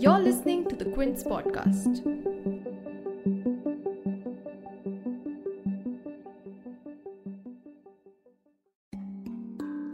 You're listening to The Quintz Podcast.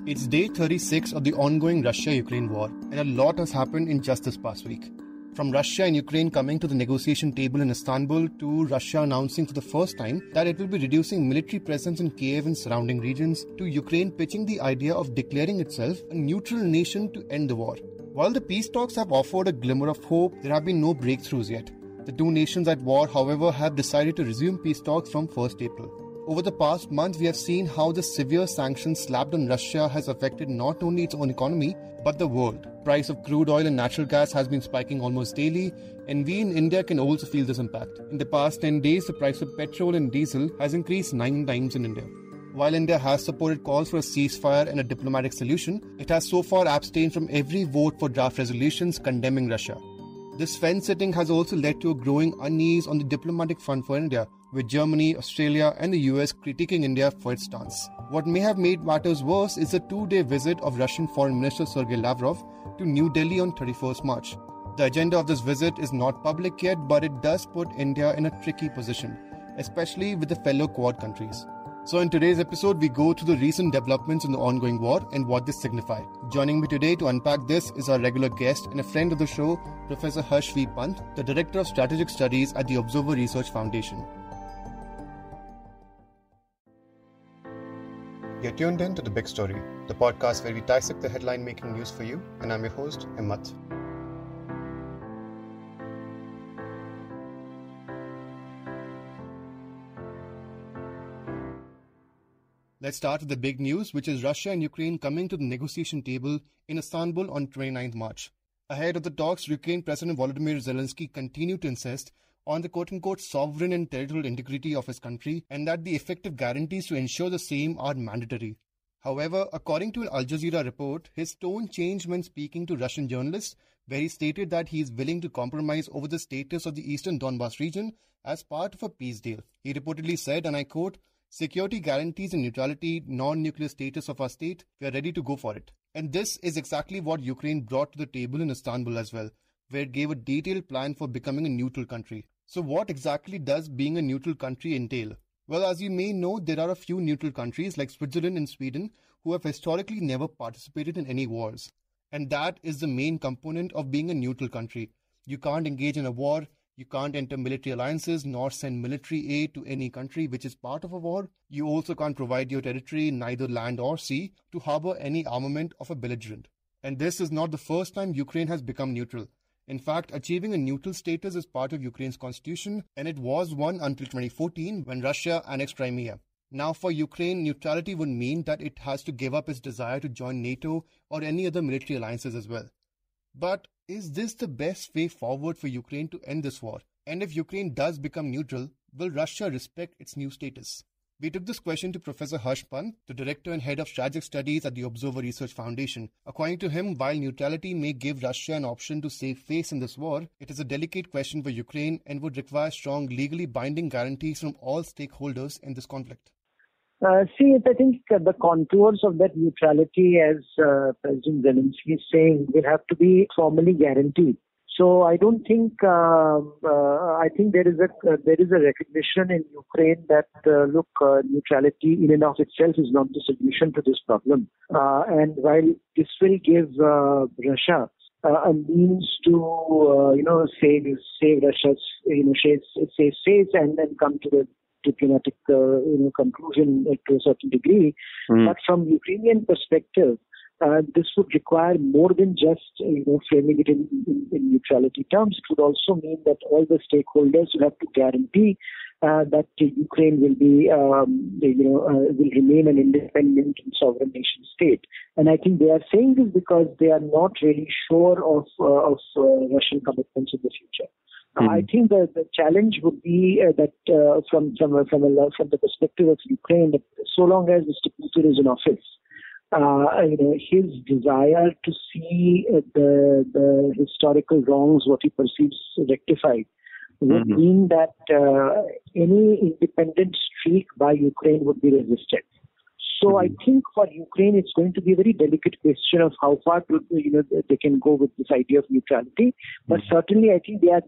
It's day 36 of the ongoing Russia-Ukraine war, and a lot has happened in just this past week. From Russia and Ukraine coming to the negotiation table in Istanbul to Russia announcing for the first time that it will be reducing military presence in Kyiv and surrounding regions, to Ukraine pitching the idea of declaring itself a neutral nation to end the war. While the peace talks have offered a glimmer of hope, there have been no breakthroughs yet. The two nations at war, however, have decided to resume peace talks from 1st April. Over the past month, we have seen how the severe sanctions slapped on Russia has affected not only its own economy, but the world. Price of crude oil and natural gas has been spiking almost daily, and we in India can also feel this impact. In the past 10 days, the price of petrol and diesel has increased 9 times in India. While India has supported calls for a ceasefire and a diplomatic solution, it has so far abstained from every vote for draft resolutions condemning Russia. This fence-sitting has also led to a growing unease on the diplomatic front for India, with Germany, Australia and the US critiquing India for its stance. What may have made matters worse is the two-day visit of Russian Foreign Minister Sergei Lavrov to New Delhi on 31st March. The agenda of this visit is not public yet, but it does put India in a tricky position, especially with the fellow QUAD countries. So in today's episode, we go to the recent developments in the ongoing war and what they signify. Joining me today to unpack this is our regular guest and a friend of the show, Professor Harsh V. Pant, the Director of Strategic Studies at the Observer Research Foundation. You're tuned in to The Big Story, the podcast where we dissect the headline-making news for you, and I'm your host, Himmat. Let's start with the big news, which is Russia and Ukraine coming to the negotiation table in Istanbul on 29th March. Ahead of the talks, Ukraine President Volodymyr Zelensky continued to insist on the quote-unquote sovereign and territorial integrity of his country, and that the effective guarantees to ensure the same are mandatory. However, according to an Al Jazeera report, his tone changed when speaking to Russian journalists, where he stated that he is willing to compromise over the status of the eastern Donbass region as part of a peace deal. He reportedly said, and I quote, "Security guarantees and neutrality, non-nuclear status of our state, we are ready to go for it." And this is exactly what Ukraine brought to the table in Istanbul as well, where it gave a detailed plan for becoming a neutral country. So what exactly does being a neutral country entail? Well, as you may know, there are a few neutral countries like Switzerland and Sweden who have historically never participated in any wars. And that is the main component of being a neutral country. You can't engage in a war, you can't enter military alliances, nor send military aid to any country which is part of a war. You also can't provide your territory, neither land or sea, to harbor any armament of a belligerent. And this is not the first time Ukraine has become neutral. In fact, achieving a neutral status is part of Ukraine's constitution, and it was one until 2014 when Russia annexed Crimea. Now for Ukraine, neutrality would mean that it has to give up its desire to join NATO or any other military alliances as well. But is this the best way forward for Ukraine to end this war? And if Ukraine does become neutral, will Russia respect its new status? We took this question to Professor Harsh Pant, the Director and Head of Strategic Studies at the Observer Research Foundation. According to him, while neutrality may give Russia an option to save face in this war, it is a delicate question for Ukraine and would require strong legally binding guarantees from all stakeholders in this conflict. I think the contours of that neutrality, as President Zelensky is saying, will have to be formally guaranteed. So I don't think, I think there is a recognition in Ukraine that, neutrality in and of itself is not the solution to this problem. And while this will give Russia a means to, save Russia's, safe face and come to the diplomatic, conclusion to a certain degree. Mm. But from Ukrainian perspective, this would require more than just framing it in neutrality terms. It would also mean that all the stakeholders will have to guarantee that Ukraine will be will remain an independent and sovereign nation state. And I think they are saying this because they are not really sure of Russian commitments in the future. Mm-hmm. I think the challenge would be that from the perspective of Ukraine, that so long as Mr. Putin is in office, his desire to see the historical wrongs, what he perceives rectified, would mm-hmm. mean that any independent streak by Ukraine would be resisted. So I think for Ukraine, it's going to be a very delicate question of how far they can go with this idea of neutrality. But certainly, I think they are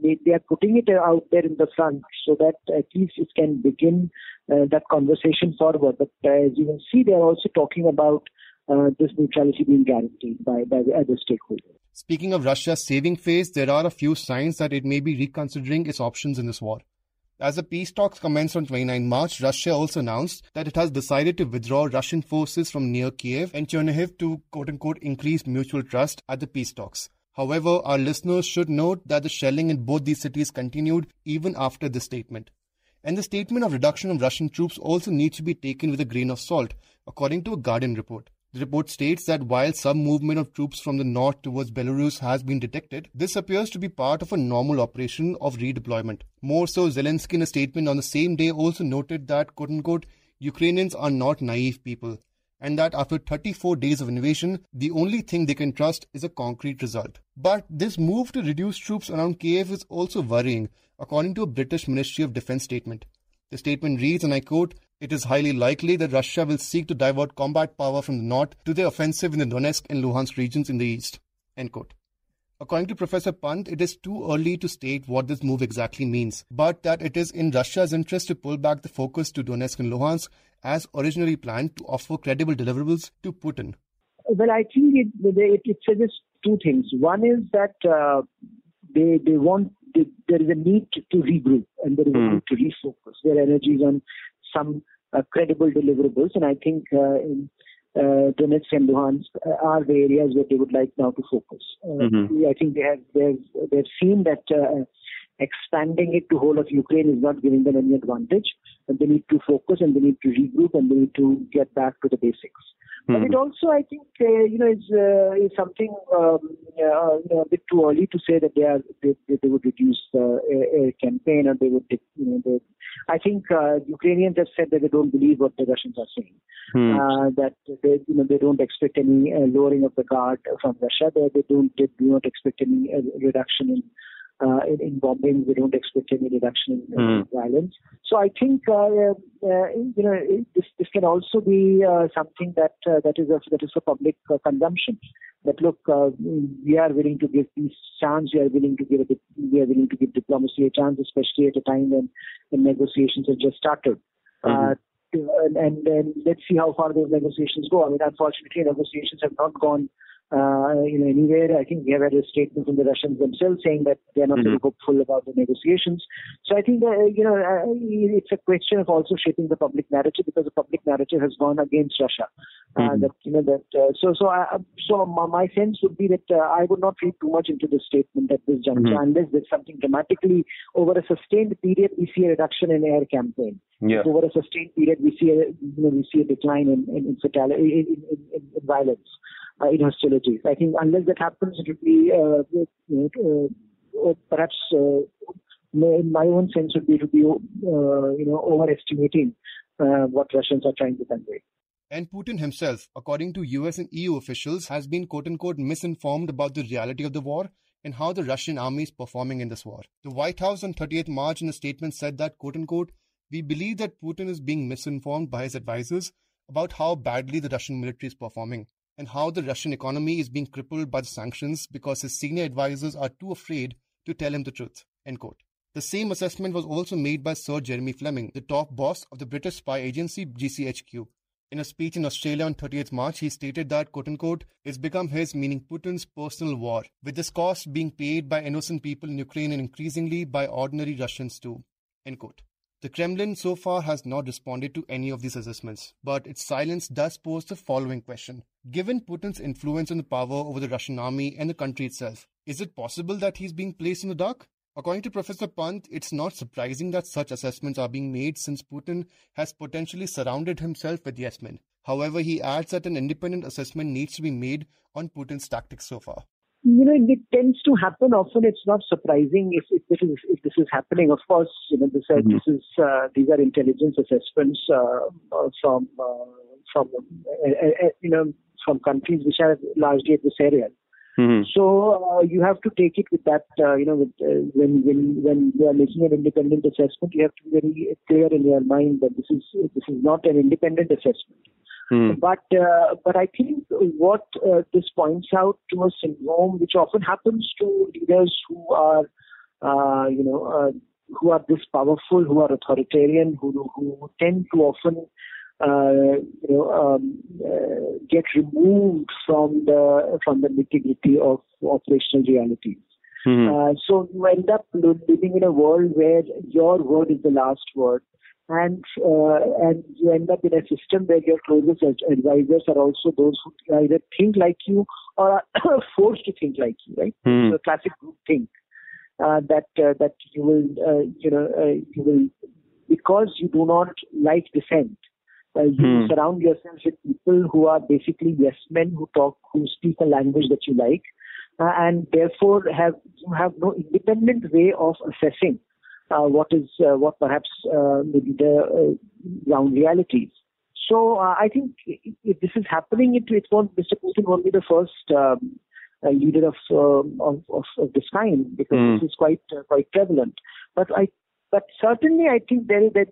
putting it out there in the front so that at least it can begin that conversation forward. But as you will see, they are also talking about this neutrality being guaranteed by the other stakeholders. Speaking of Russia's saving face, there are a few signs that it may be reconsidering its options in this war. As the peace talks commenced on 29 March, Russia also announced that it has decided to withdraw Russian forces from near Kyiv and Chernihiv to quote-unquote increase mutual trust at the peace talks. However, our listeners should note that the shelling in both these cities continued even after this statement. And the statement of reduction of Russian troops also needs to be taken with a grain of salt, according to a Guardian report. The report states that while some movement of troops from the north towards Belarus has been detected, this appears to be part of a normal operation of redeployment. More so, Zelensky in a statement on the same day also noted that, quote-unquote, Ukrainians are not naive people, and that after 34 days of invasion, the only thing they can trust is a concrete result. But this move to reduce troops around Kiev is also worrying, according to a British Ministry of Defence statement. The statement reads, and I quote, "It is highly likely that Russia will seek to divert combat power from the north to their offensive in the Donetsk and Luhansk regions in the east." End quote. According to Professor Pant, it is too early to state what this move exactly means, but that it is in Russia's interest to pull back the focus to Donetsk and Luhansk as originally planned to offer credible deliverables to Putin. Well, I think it suggests two things. One is that there is a need to regroup and there is a need to refocus their energies on some credible deliverables, and I think Donetsk and Luhansk are the areas where they would like now to focus. I think they've seen that expanding it to whole of Ukraine is not giving them any advantage, and they need to focus and they need to regroup and they need to get back to the basics. But it also, I think, is something a bit too early to say that they would reduce the air campaign or they would. I think Ukrainians have said that they don't believe what the Russians are saying. That they don't expect any lowering of the guard from Russia. They do not expect any reduction in bombing. They don't expect any reduction in violence. So I think this can also be something that is for public consumption. That look, we are willing to give peace a chance. We are willing to give diplomacy a chance, especially at a time when the negotiations have just started. And then let's see how far those negotiations go. I mean, unfortunately, negotiations have not gone anywhere. I think we have had a statement from the Russians themselves saying that they are not very hopeful about the negotiations. So I think that, it's a question of also shaping the public narrative, because the public narrative has gone against Russia. So my sense would be that I would not read too much into this statement at this juncture unless there's something dramatically over a sustained period. We see a reduction in air campaign. Over a sustained period, we see a decline in fatality, in violence. In hostilities. I think unless that happens, it would be perhaps my own sense would be to be overestimating what Russians are trying to convey. And Putin himself, according to US and EU officials, has been quote-unquote misinformed about the reality of the war and how the Russian army is performing in this war. The White House on 38 March in a statement said that, quote-unquote, "We believe that Putin is being misinformed by his advisors about how badly the Russian military is performing and how the Russian economy is being crippled by the sanctions because his senior advisors are too afraid to tell him the truth." End quote. The same assessment was also made by Sir Jeremy Fleming, the top boss of the British spy agency GCHQ. In a speech in Australia on 30th March, he stated that, quote-unquote, "it's become his," meaning Putin's, "personal war, with this cost being paid by innocent people in Ukraine and increasingly by ordinary Russians too." End quote. The Kremlin so far has not responded to any of these assessments, but its silence does pose the following question. Given Putin's influence and the power over the Russian army and the country itself, is it possible that he's being placed in the dark? According to Professor Pant, it's not surprising that such assessments are being made since Putin has potentially surrounded himself with yes men. However, he adds that an independent assessment needs to be made on Putin's tactics so far. It tends to happen often. It's not surprising if this is happening. Of course, these are intelligence assessments from countries which are largely adversarial. So you have to take it with that. When you are making an independent assessment, you have to be very clear in your mind that this is not an independent assessment. But I think what this points out to a syndrome which often happens to leaders who are this powerful, who are authoritarian, who tend to often get removed from the nitty-gritty of operational realities. So you end up living in a world where your word is the last word, and you end up in a system where your closest advisors are also those who either think like you or are forced to think like you, right? So a classic groupthink that you will because you do not like dissent. You surround yourself with people who are basically yes men who speak a language that you like, and therefore you have no independent way of assessing what perhaps maybe the ground realities. So I think if this is happening, Mr. Putin won't be the first leader of this kind, because this is quite prevalent. But certainly I think there is that,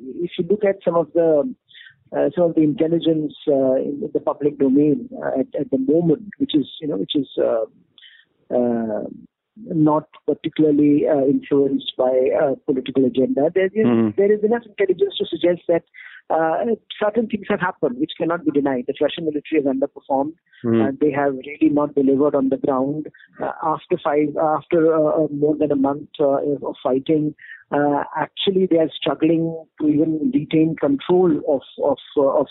if you look at some of the intelligence in the public domain at the moment, which is not particularly influenced by a political agenda, there is enough intelligence to suggest that certain things have happened which cannot be denied. The Russian military has underperformed. They have really not delivered on the ground after more than a month of fighting. Actually, they are struggling to even retain control of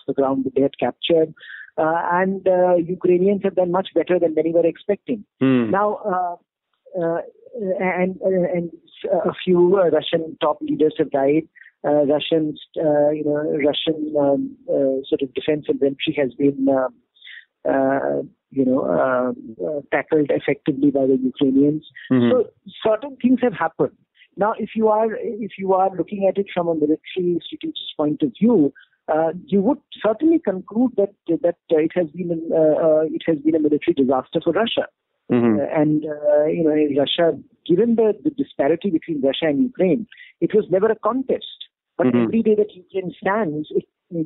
the ground that they had captured, and Ukrainians have done much better than many were expecting. Now. And a few Russian top leaders have died. Russian sort of defense inventory has been tackled effectively by the Ukrainians. So certain things have happened. Now, if you are looking at it from a military strategist point of view, you would certainly conclude that it has been a military disaster for Russia. And in Russia, given the disparity between Russia and Ukraine, it was never a contest. But every day that Ukraine stands, on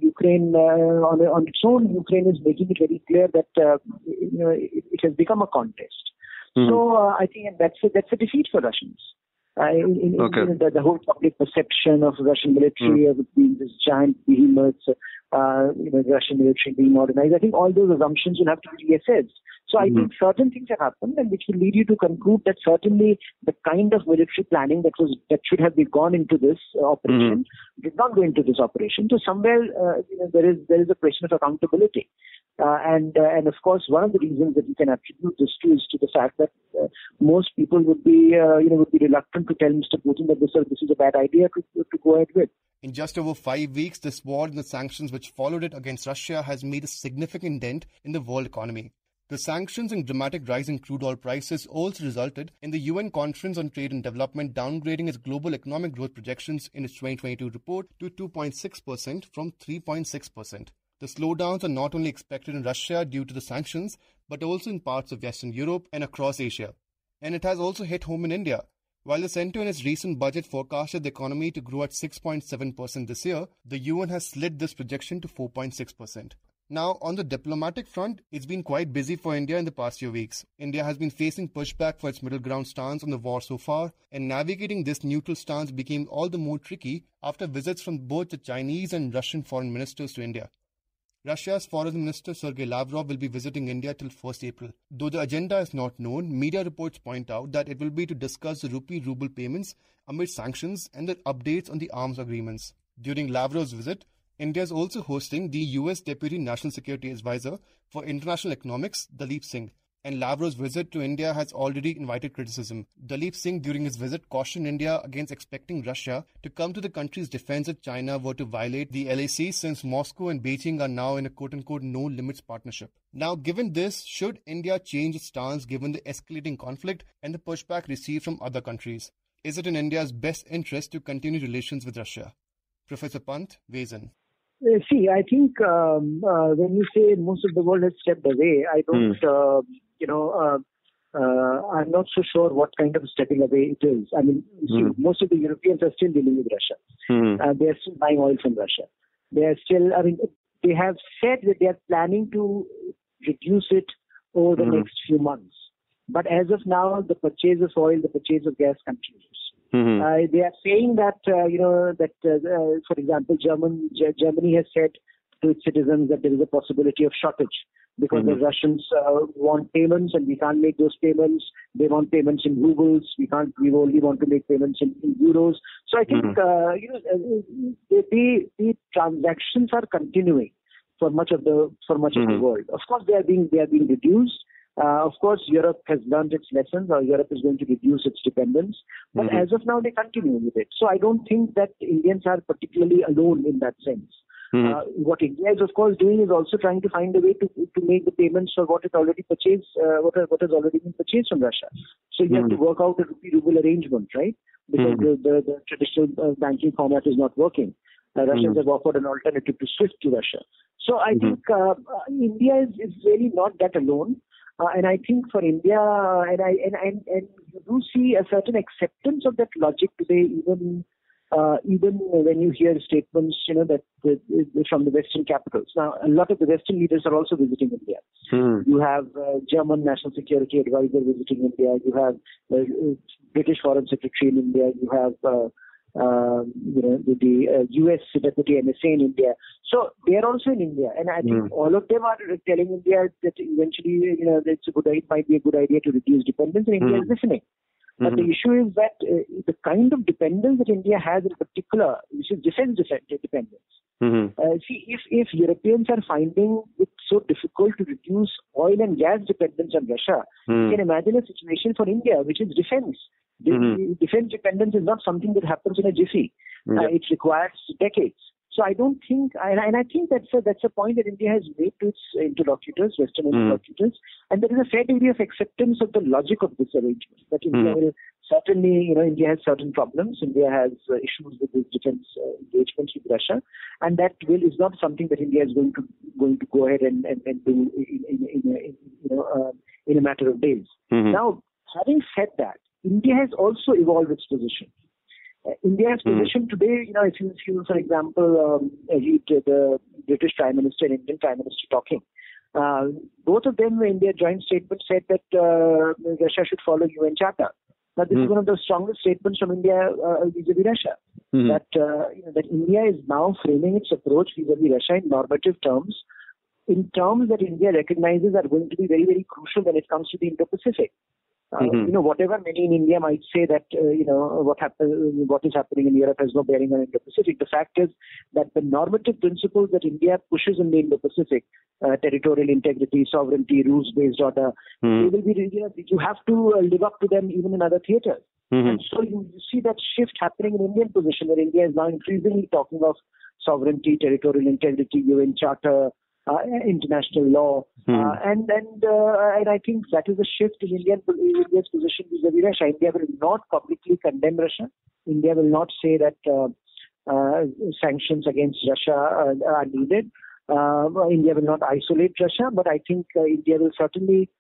its own, Ukraine is making it very clear that it has become a contest. So I think that's a defeat for Russians. The whole public perception of Russian military as being this giant behemoth, Russian military being organized, I think all those assumptions will have to be reassessed. So I think certain things have happened, and which will lead you to conclude that certainly the kind of military planning that should have been gone into this operation did not go into this operation. So somewhere there is a question of accountability, and of course one of the reasons that we can attribute this to is to the fact that most people would be reluctant to tell Mr. Putin that this is a bad idea to go ahead with. In just over 5 weeks, this war and the sanctions which followed it against Russia has made a significant dent in the world economy. The sanctions and dramatic rise in crude oil prices also resulted in the UN Conference on Trade and Development downgrading its global economic growth projections in its 2022 report to 2.6% from 3.6%. The slowdowns are not only expected in Russia due to the sanctions, but also in parts of Western Europe and across Asia. And it has also hit home in India. While the centre in its recent budget forecasted the economy to grow at 6.7% this year, the UN has slid this projection to 4.6%. Now, on the diplomatic front, it's been quite busy for India in the past few weeks. India has been facing pushback for its middle ground stance on the war so far, and navigating this neutral stance became all the more tricky after visits from both the Chinese and Russian foreign ministers to India. Russia's Foreign Minister Sergei Lavrov will be visiting India till 1st April. Though the agenda is not known, media reports point out that it will be to discuss the rupee-ruble payments amid sanctions and the updates on the arms agreements. During Lavrov's visit, India is also hosting the US Deputy National Security Advisor for International Economics, Dalip Singh. And Lavrov's visit to India has already invited criticism. Dalip Singh, during his visit, cautioned India against expecting Russia to come to the country's defense if China were to violate the LAC, since Moscow and Beijing are now in a quote-unquote no-limits partnership. Now, given this, should India change its stance given the escalating conflict and the pushback received from other countries? Is it in India's best interest to continue relations with Russia? Professor Pant weighs in. See, I think when you say most of the world has stepped away, I don't... I'm not so sure what kind of stepping away it is. I mean, most of the Europeans are still dealing with Russia. They are still buying oil from Russia. They are still, I mean, They have said that they are planning to reduce it over the next few months. But as of now, the purchase of oil, the purchase of gas continues. Mm-hmm. They are saying that, for example, Germany has said to its citizens that there is a possibility of shortage because the Russians want payments and we can't make those payments. They want payments in rubles. We only want to make payments in euros. So I think, the transactions are continuing for much of the world. Of course, they are being reduced. Of course, Europe has learned its lessons, or Europe is going to reduce its dependence. But as of now, they continue with it. So I don't think that Indians are particularly alone in that sense. Mm-hmm. What India is, of course, doing is also trying to find a way to make the payments for what it already purchased, what has already been purchased from Russia. So you have to work out a rupee-ruble arrangement, right? Because the traditional banking format is not working. Russians have offered an alternative to Swift to Russia. So I think India is really not that alone. And I think for India, and you do see a certain acceptance of that logic today, even when you hear statements, that from the Western capitals. Now, a lot of the Western leaders are also visiting India. You have German National Security Advisor visiting India. You have British Foreign Secretary in India. You have the U.S. Deputy MSA in India. So they are also in India, and I think all of them are telling India that eventually, it might be a good idea to reduce dependence, and India is listening. But the issue is that the kind of dependence that India has in particular, which is defense dependence. If Europeans are finding it so difficult to reduce oil and gas dependence on Russia, you can imagine a situation for India, which is defense. Defense dependence is not something that happens in a jiffy. It requires decades. So I don't think, and I think that's a point that India has made to its interlocutors, Western interlocutors, and there is a fair degree of acceptance of the logic of this arrangement. That India will certainly, India has certain problems. India has issues with its defense engagements with Russia, and that is not something that India is going to go ahead and do in a matter of days. Now, having said that, India has also evolved its position. India's position today, if you, for example, read the British Prime Minister and Indian Prime Minister talking, both of them in their joint statement said that Russia should follow UN Charter. Now, this is one of the strongest statements from India vis-a-vis Russia, that India is now framing its approach vis-a-vis Russia in normative terms, in terms that India recognizes are going to be very, very crucial when it comes to the Indo-Pacific. Whatever many in India might say that, what is happening in Europe has no bearing on Indo-Pacific. The fact is that the normative principles that India pushes in the Indo-Pacific, territorial integrity, sovereignty, rules-based order, they will be, you have to live up to them even in other theaters. And so you see that shift happening in Indian position, where India is now increasingly talking of sovereignty, territorial integrity, UN Charter, international law, and I think that is a shift in India's position vis-à-vis Russia. India will not publicly condemn Russia. India will not say that sanctions against Russia are needed. India will not isolate Russia, but I think India will certainly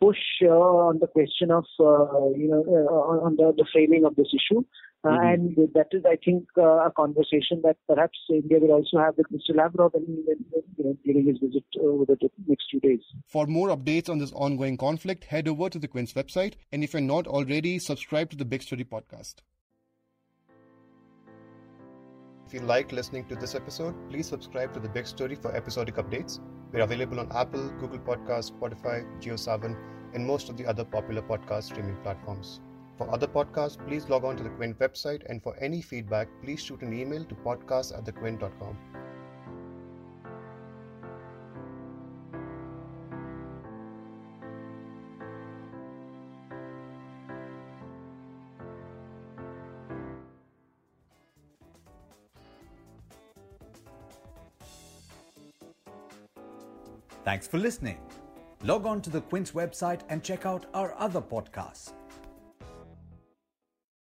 push on the question of on the framing of this issue. And that is, I think, a conversation that perhaps India will also have with Mr. Lavrov during his visit over the next few days. For more updates on this ongoing conflict, head over to the Quintz website. And if you're not already, subscribe to the Big Story podcast. If you liked listening to this episode, please subscribe to the Big Story for episodic updates. We're available on Apple, Google Podcasts, Spotify, JioSaavn, and most of the other popular podcast streaming platforms. For other podcasts, please log on to the Quintz website, and for any feedback, please shoot an email to podcast@thequintz.com. Thanks for listening. Log on to the Quintz website and check out our other podcasts.